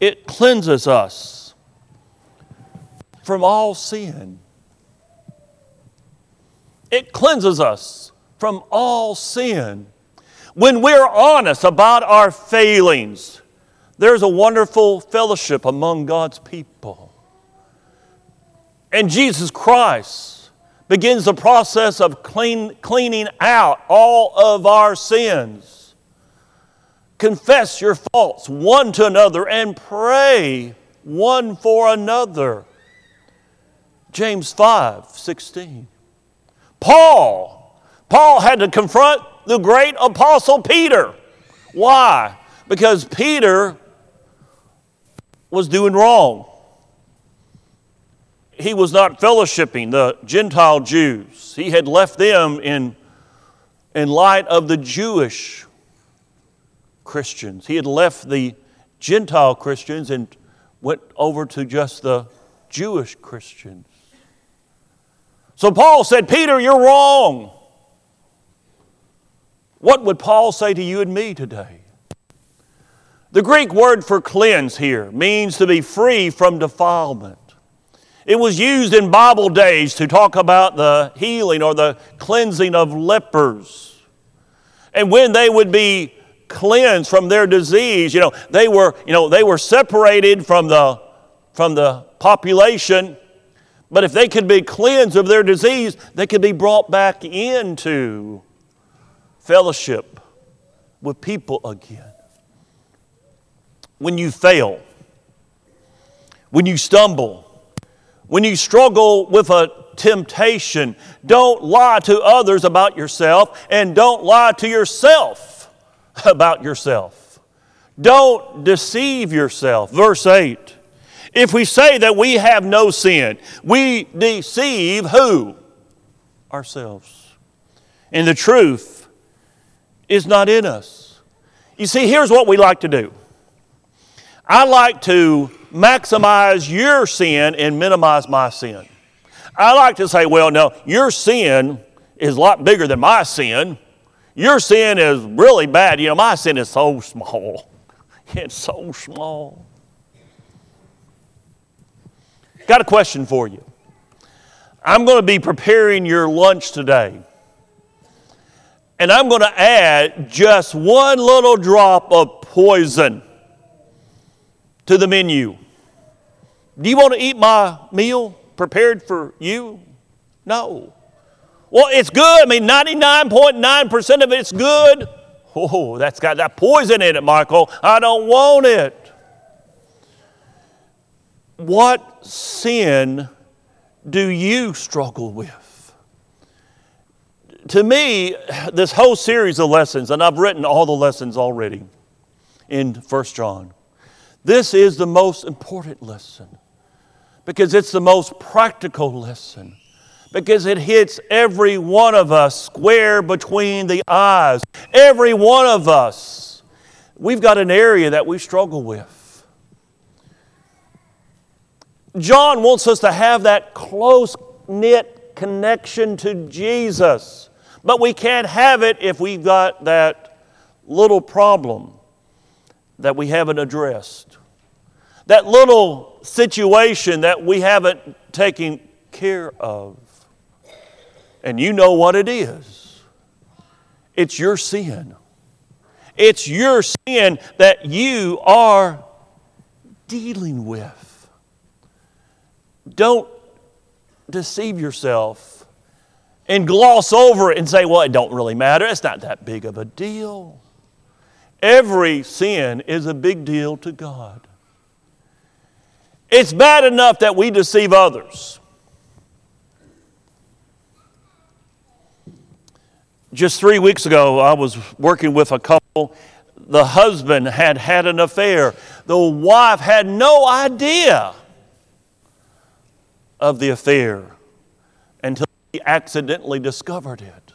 It cleanses us from all sin. It cleanses us from all sin. When we're honest about our failings, there's a wonderful fellowship among God's people. And Jesus Christ begins the process of cleaning out all of our sins. Confess your faults one to another and pray one for another. James 5:16. Paul had to confront the great apostle Peter. Why? Because Peter was doing wrong. He was not fellowshipping the Gentile Jews. He had left them in light of the Jewish Christians. He had left the Gentile Christians and went over to just the Jewish Christians. So Paul said, Peter, you're wrong. What would Paul say to you and me today? The Greek word for cleanse here means to be free from defilement. It was used in Bible days to talk about the healing or the cleansing of lepers. And when they would be cleansed from their disease, they were separated from the population. But if they could be cleansed of their disease, they could be brought back into fellowship with people again. When you fail, when you stumble, when you struggle with a temptation, don't lie to others about yourself, and don't lie to yourself about yourself. Don't deceive yourself. Verse 8, if we say that we have no sin, we deceive who? Ourselves. And the truth is not in us. You see, here's what we like to do. I like to maximize your sin and minimize my sin. I like to say, well, no, your sin is a lot bigger than my sin. Your sin is really bad. My sin is so small. It's so small. Got a question for you. I'm going to be preparing your lunch today. And I'm going to add just one little drop of poison to the menu. Do you want to eat my meal prepared for you? No. Well, it's good. 99.9% of it's good. Oh, that's got that poison in it, Michael. I don't want it. What sin do you struggle with? To me, this whole series of lessons, and I've written all the lessons already in 1 John, this is the most important lesson because it's the most practical lesson because it hits every one of us square between the eyes. Every one of us, we've got an area that we struggle with. John wants us to have that close-knit connection to Jesus, but we can't have it if we've got that little problem that we haven't addressed, that little situation that we haven't taken care of. And you know what it is. It's your sin. It's your sin that you are dealing with. Don't deceive yourself and gloss over it and say, well, it don't really matter. It's not that big of a deal. Every sin is a big deal to God. It's bad enough that we deceive others. Just 3 weeks ago, I was working with a couple. The husband had had an affair. The wife had no idea of the affair until he accidentally discovered it.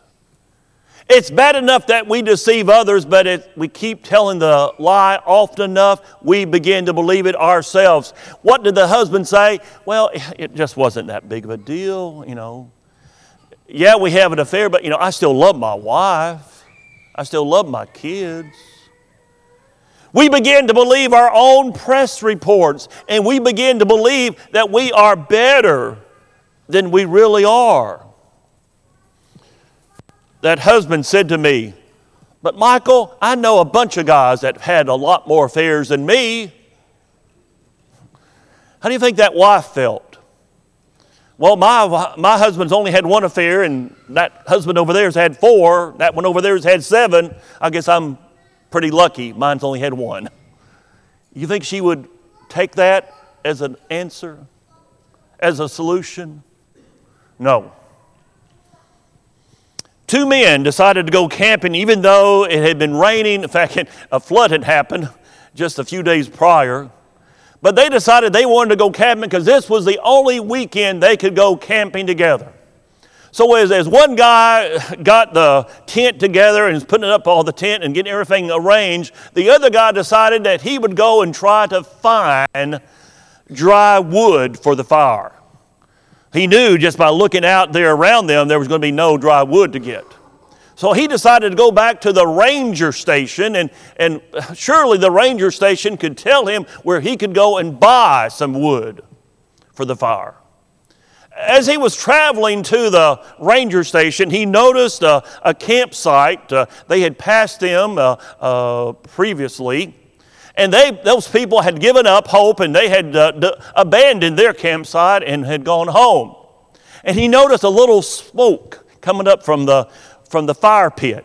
It's bad enough that we deceive others, but if we keep telling the lie often enough, we begin to believe it ourselves. What did the husband say? Well, it just wasn't that big of a deal, Yeah, we have an affair, but, I still love my wife. I still love my kids. We begin to believe our own press reports, and we begin to believe that we are better than we really are. That husband said to me, "But Michael, I know a bunch of guys that have had a lot more affairs than me." How do you think that wife felt? Well, my husband's only had one affair, and that husband over there's had four. That one over there's had seven. I guess I'm pretty lucky. Mine's only had one. You think she would take that as an answer, as a solution? No. Two men decided to go camping even though it had been raining. In fact, a flood had happened just a few days prior. But they decided they wanted to go camping because this was the only weekend they could go camping together. So as one guy got the tent together and was putting it up all the tent and getting everything arranged, the other guy decided that he would go and try to find dry wood for the fire. He knew just by looking out there around them, there was going to be no dry wood to get. So he decided to go back to the ranger station, and surely the ranger station could tell him where he could go and buy some wood for the fire. As he was traveling to the ranger station, he noticed a campsite. They had passed them previously. And those people had given up hope, and they had abandoned their campsite and had gone home. And he noticed a little smoke coming up from the fire pit.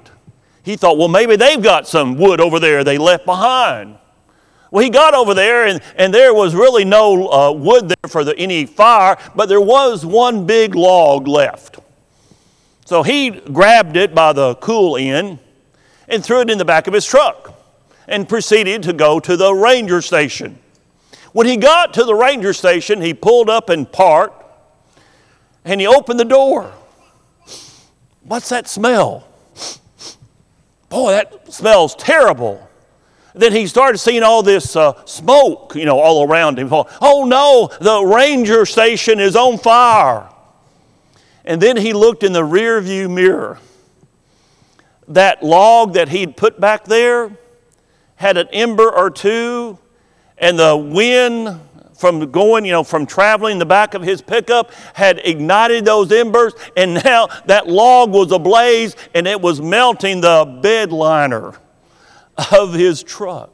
He thought, well, maybe they've got some wood over there they left behind. Well, he got over there, and there was really no wood there for any fire, but there was one big log left. So he grabbed it by the cool end and threw it in the back of his truck, and proceeded to go to the ranger station. When he got to the ranger station, he pulled up and parked, and he opened the door. What's that smell? Boy, that smells terrible. Then he started seeing all this smoke, all around him. Oh no, the ranger station is on fire. And then he looked in the rearview mirror. That log that he'd put back there had an ember or two, and the wind from traveling the back of his pickup had ignited those embers, and now that log was ablaze, and it was melting the bed liner of his truck.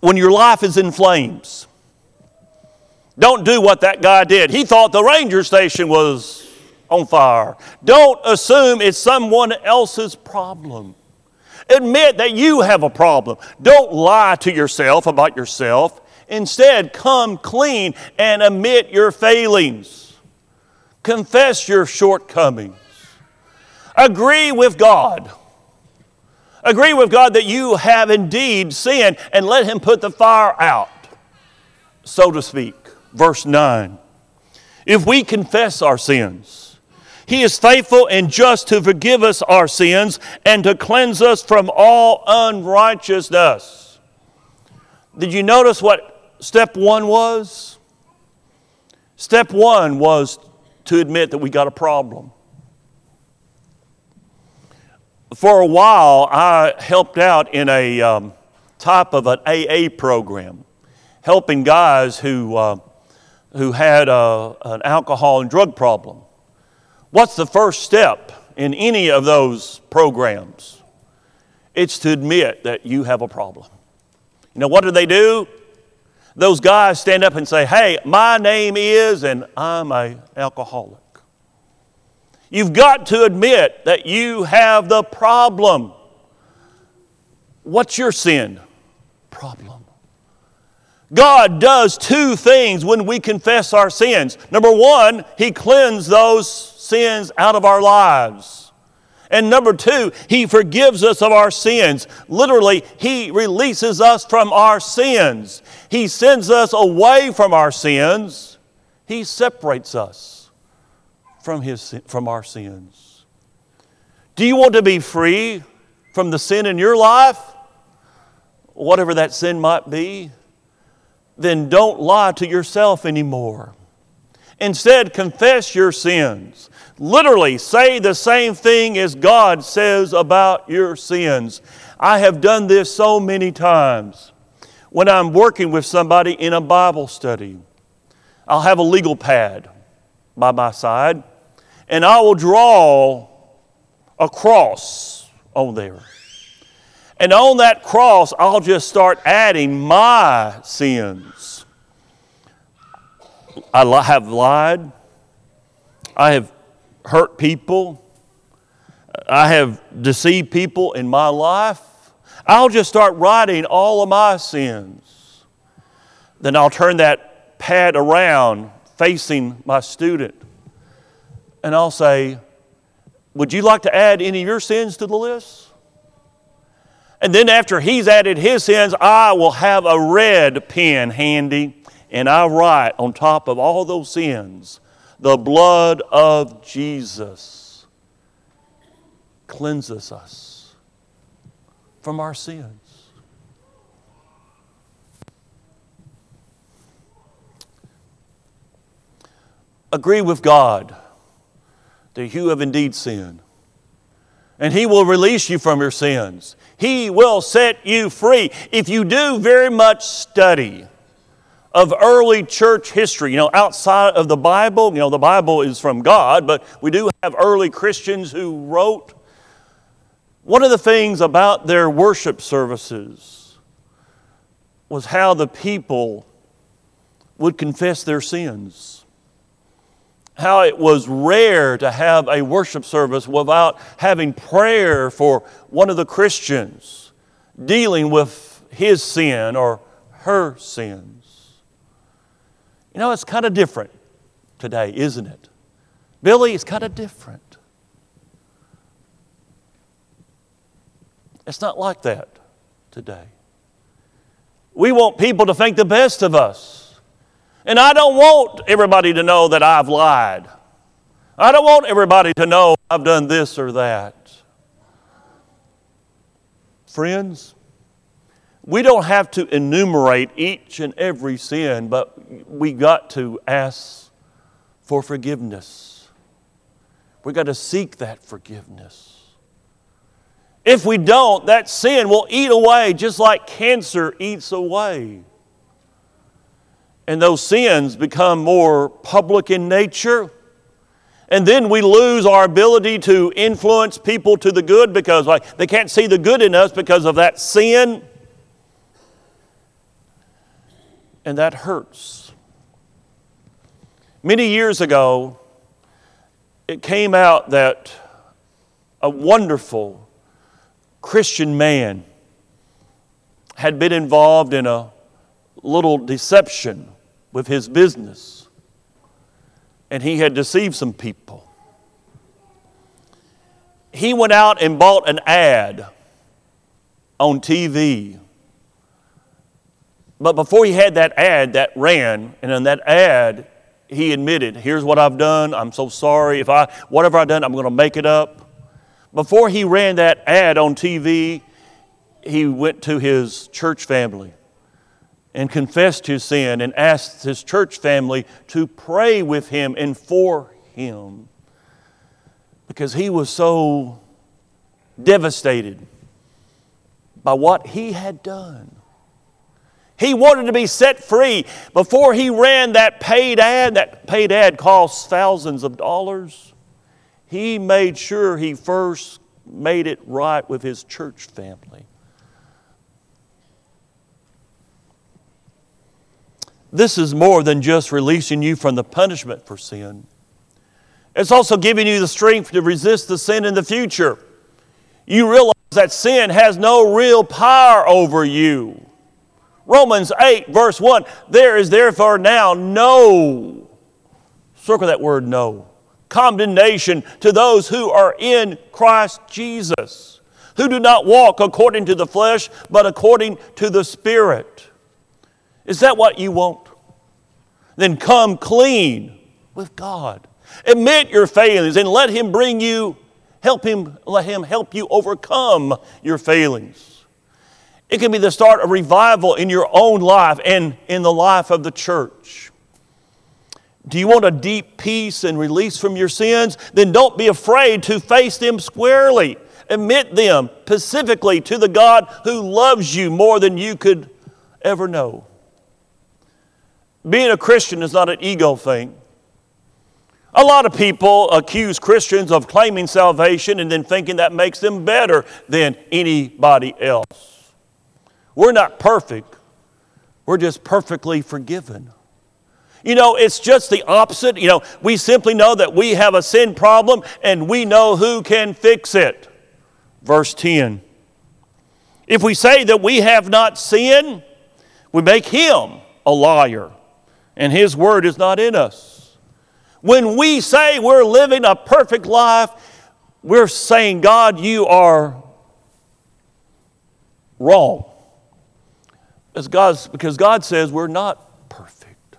When your life is in flames, don't do what that guy did. He thought the ranger station was on fire. Don't assume it's someone else's problem. Admit that you have a problem. Don't lie to yourself about yourself. Instead, come clean and admit your failings. Confess your shortcomings. Agree with God. Agree with God that you have indeed sinned, and let Him put the fire out, so to speak. Verse 9. If we confess our sins, He is faithful and just to forgive us our sins and to cleanse us from all unrighteousness. Did you notice what step one was? Step one was to admit that we got a problem. For a while, I helped out in a type of an AA program, helping guys who had an alcohol and drug problem. What's the first step in any of those programs? It's to admit that you have a problem. What do? Those guys stand up and say, "Hey, my name is, and I'm an alcoholic." You've got to admit that you have the problem. What's your sin? Problem. God does two things when we confess our sins. Number one, He cleanses those sins out of our lives. And number two, He forgives us of our sins. Literally, He releases us from our sins. He sends us away from our sins. He separates us from our sins. Do you want to be free from the sin in your life? Whatever that sin might be, then don't lie to yourself anymore. Instead, confess your sins. Literally, say the same thing as God says about your sins. I have done this so many times. When I'm working with somebody in a Bible study, I'll have a legal pad by my side, and I will draw a cross on there. And on that cross, I'll just start adding my sins. I have lied. I have hurt people. I have deceived people in my life. I'll just start writing all of my sins. Then I'll turn that pad around facing my student. And I'll say, would you like to add any of your sins to the list? And then after he's added his sins, I will have a red pen handy, and I write on top of all those sins, the blood of Jesus cleanses us from our sins. Agree with God that you have indeed sinned, and He will release you from your sins. He will set you free. If you do very much study of early church history, outside of the Bible, the Bible is from God, but we do have early Christians who wrote. One of the things about their worship services was how the people would confess their sins. How it was rare to have a worship service without having prayer for one of the Christians dealing with his sin or her sins. It's kind of different today, isn't it? Billy, it's kind of different. It's not like that today. We want people to think the best of us. And I don't want everybody to know that I've lied. I don't want everybody to know I've done this or that. Friends, we don't have to enumerate each and every sin, but we got to ask for forgiveness. We got to seek that forgiveness. If we don't, that sin will eat away just like cancer eats away. And those sins become more public in nature. And then we lose our ability to influence people to the good because they can't see the good in us because of that sin. And that hurts. Many years ago, it came out that a wonderful Christian man had been involved in a little deception with his business, and he had deceived some people. He went out and bought an ad on TV, but before he had that ad that ran, and in that ad he admitted, here's what I've done, I'm so sorry, whatever I've done, I'm going to make it up. Before he ran that ad on TV, he went to his church family and confessed his sin and asked his church family to pray with him and for him because he was so devastated by what he had done. He wanted to be set free. Before he ran that paid ad cost thousands of dollars, he made sure he first made it right with his church family. This is more than just releasing you from the punishment for sin. It's also giving you the strength to resist the sin in the future. You realize that sin has no real power over you. Romans 8, verse 1, there is therefore now no, circle that word no, condemnation to those who are in Christ Jesus, who do not walk according to the flesh, but according to the Spirit. Is that what you want? Then come clean with God. Admit your failings and let Him bring you, let Him help you overcome your failings. It can be the start of revival in your own life and in the life of the church. Do you want a deep peace and release from your sins? Then don't be afraid to face them squarely. Admit them pacifically to the God who loves you more than you could ever know. Being a Christian is not an ego thing. A lot of people accuse Christians of claiming salvation and then thinking that makes them better than anybody else. We're not perfect. We're just perfectly forgiven. You know, it's just the opposite. You know, we simply know that we have a sin problem and we know who can fix it. Verse 10. If we say that we have not sinned, we make him a liar, and his word is not in us. When we say we're living a perfect life, we're saying, God, you are wrong. Because God says we're not perfect.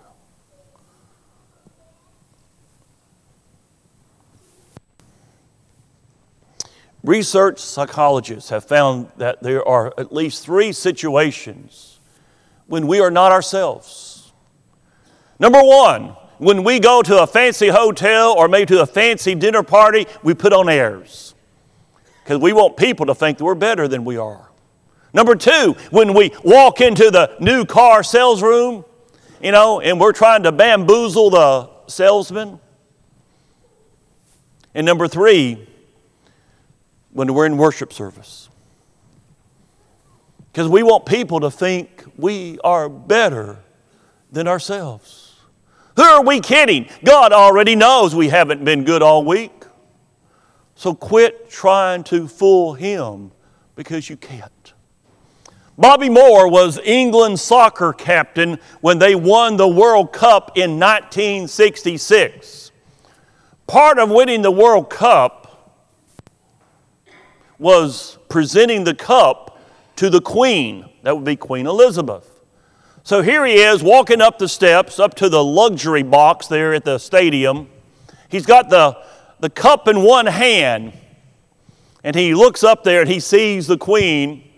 Research psychologists have found that there are at least 3 situations when we are not ourselves. Number 1, when we go to a fancy hotel or maybe to a fancy dinner party, we put on airs because we want people to think that we're better than we are. Number 2, when we walk into the new car sales room, you know, and we're trying to bamboozle the salesman. And number 3, when we're in worship service. Because we want people to think we are better than ourselves. Who are we kidding? God already knows we haven't been good all week. So quit trying to fool him because you can't. Bobby Moore was England's soccer captain when they won the World Cup in 1966. Part of winning the World Cup was presenting the cup to the Queen. That would be Queen Elizabeth. So here he is walking up the steps, up to the luxury box there at the stadium. He's got the cup in one hand, and he looks up there and he sees the Queen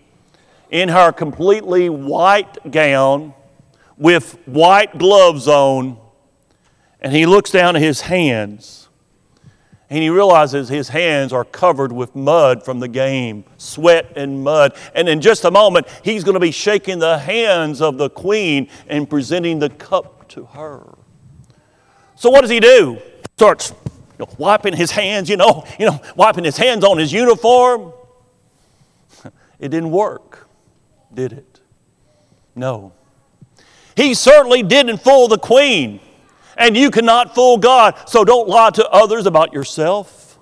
in her completely white gown with white gloves on, and he looks down at his hands, and he realizes his hands are covered with mud from the game, sweat and mud. And in just a moment, he's going to be shaking the hands of the Queen and presenting the cup to her. So what does he do? Starts wiping his hands, wiping his hands on his uniform. It didn't work. Did it? No. He certainly didn't fool the Queen. And you cannot fool God. So don't lie to others about yourself.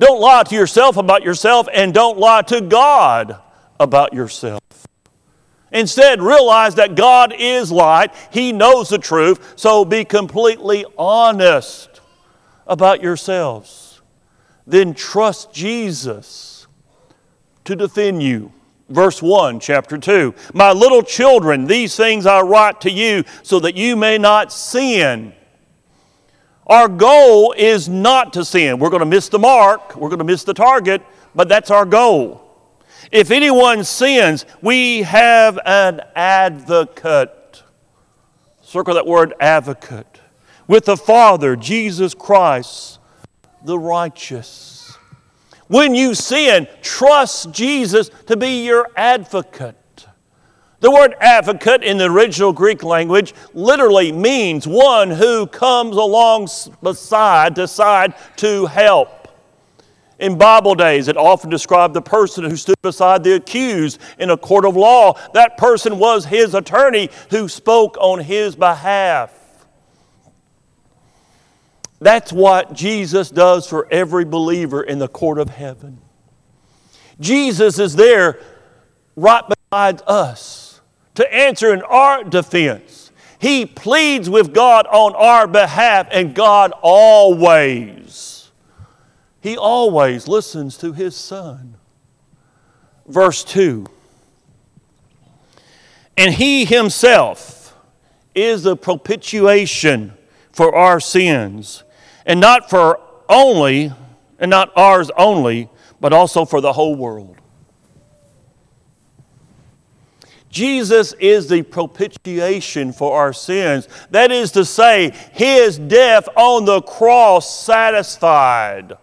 Don't lie to yourself about yourself. And don't lie to God about yourself. Instead, realize that God is light. He knows the truth. So be completely honest about yourselves. Then trust Jesus to defend you. Verse 1, chapter 2. My little children, these things I write to you so that you may not sin. Our goal is not to sin. We're going to miss the mark. We're going to miss the target, but that's our goal. If anyone sins, we have an advocate. Circle that word, advocate. With the Father, Jesus Christ, the righteous. When you sin, trust Jesus to be your advocate. The word advocate in the original Greek language literally means one who comes along beside, to help. In Bible days, it often described the person who stood beside the accused in a court of law. That person was his attorney who spoke on his behalf. That's what Jesus does for every believer in the court of heaven. Jesus is there right beside us to answer in our defense. He pleads with God on our behalf, and God always, He always listens to His Son. Verse 2, and He Himself is the propitiation for our sins. And not ours only, but also for the whole world. Jesus is the propitiation for our sins. That is to say, His death on the cross satisfied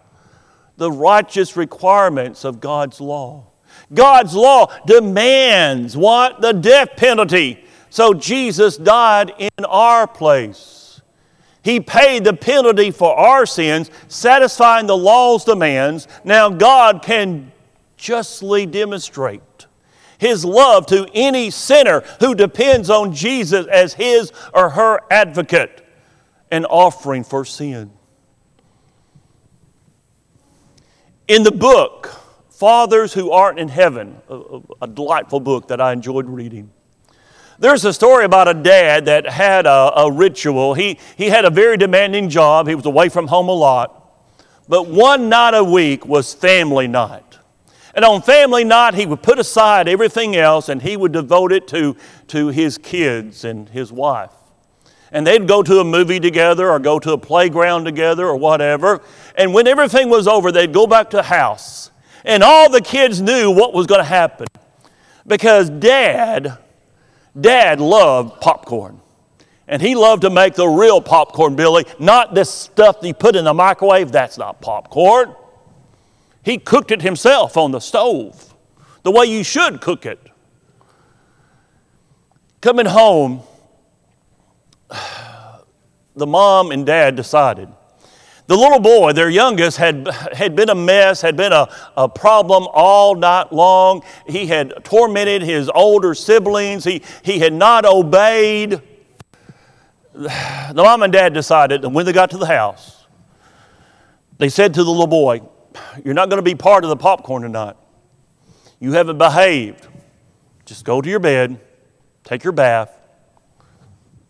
the righteous requirements of God's law. God's law demands what? The death penalty. So Jesus died in our place. He paid the penalty for our sins, satisfying the law's demands. Now God can justly demonstrate His love to any sinner who depends on Jesus as his or her advocate and offering for sin. In the book, Fathers Who Aren't in Heaven, a delightful book that I enjoyed reading, there's a story about a dad that had a ritual. He had a very demanding job. He was away from home a lot. But one night a week was family night. And on family night, he would put aside everything else and he would devote it to his kids and his wife. And they'd go to a movie together or go to a playground together or whatever. And when everything was over, they'd go back to the house. And all the kids knew what was going to happen. Because Dad loved popcorn. And he loved to make the real popcorn, Billy, not this stuff that you put in the microwave. That's not popcorn. He cooked it himself on the stove, the way you should cook it. Coming home, the mom and dad decided. The little boy, their youngest, had been a mess, had been a problem all night long. He had tormented his older siblings. He had not obeyed. The mom and dad decided, and when they got to the house, they said to the little boy, "You're not going to be part of the popcorn tonight. You haven't behaved. Just go to your bed, take your bath,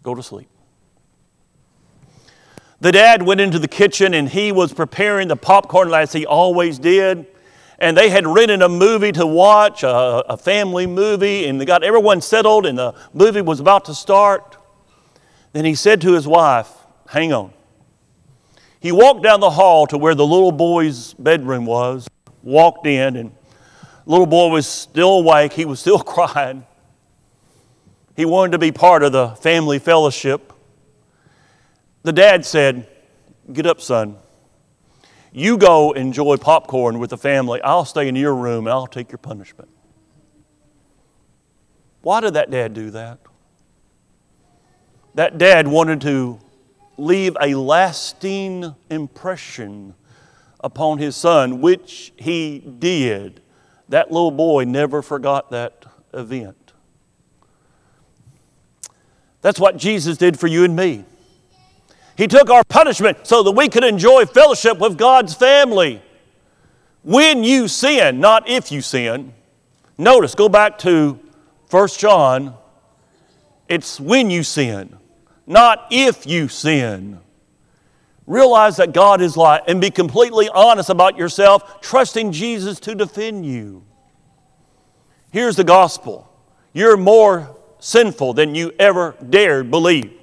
go to sleep." The dad went into the kitchen and he was preparing the popcorn as he always did. And they had rented a movie to watch, a family movie, and they got everyone settled and the movie was about to start. Then he said to his wife, "Hang on." He walked down the hall to where the little boy's bedroom was, walked in, and the little boy was still awake. He was still crying. He wanted to be part of the family fellowship. The dad said, "Get up, son. You go enjoy popcorn with the family. I'll stay in your room and I'll take your punishment." Why did that dad do that? That dad wanted to leave a lasting impression upon his son, which he did. That little boy never forgot that event. That's what Jesus did for you and me. He took our punishment so that we could enjoy fellowship with God's family. When you sin, not if you sin. Notice, go back to 1 John. It's when you sin, not if you sin. Realize that God is light and be completely honest about yourself, trusting Jesus to defend you. Here's the gospel. You're more sinful than you ever dared believe.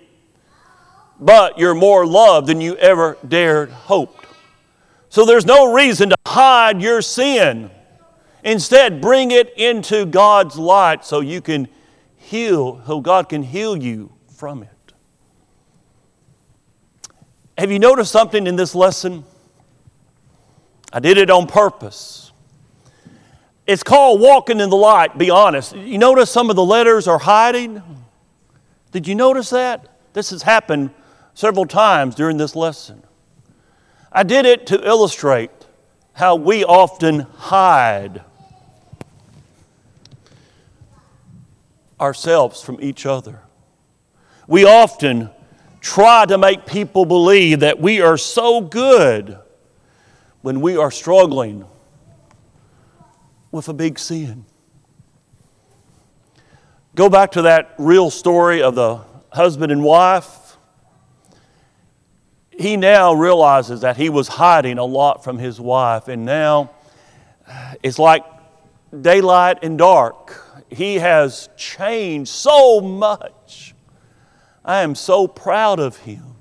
But you're more loved than you ever dared hoped. So there's no reason to hide your sin. Instead, bring it into God's light so you can heal, so God can heal you from it. Have you noticed something in this lesson? I did it on purpose. It's called walking in the light, be honest. You notice some of the letters are hiding? Did you notice that? This has happened several times during this lesson. I did it to illustrate how we often hide ourselves from each other. We often try to make people believe that we are so good when we are struggling with a big sin. Go back to that real story of the husband and wife. He now realizes that he was hiding a lot from his wife, and now it's like daylight and dark. He has changed so much. I am so proud of him.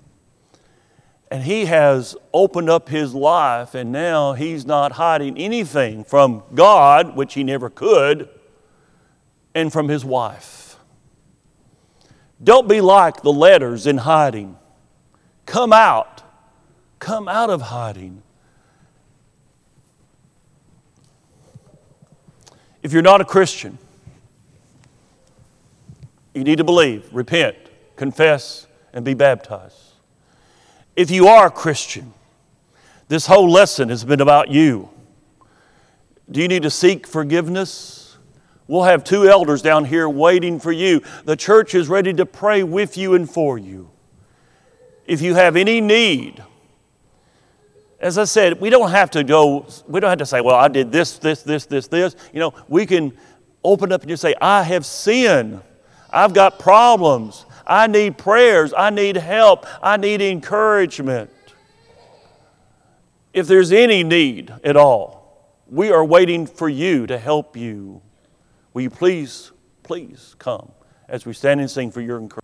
And he has opened up his life, and now he's not hiding anything from God, which he never could, and from his wife. Don't be like the letters in hiding. Come out. Come out of hiding. If you're not a Christian, you need to believe, repent, confess, and be baptized. If you are a Christian, this whole lesson has been about you. Do you need to seek forgiveness? We'll have two elders down here waiting for you. The church is ready to pray with you and for you. If you have any need, as I said, we don't have to say, well, I did this. You know, we can open up and just say, I have sinned. I've got problems. I need prayers. I need help. I need encouragement. If there's any need at all, we are waiting for you to help you. Will you please, please come as we stand and sing for your encouragement?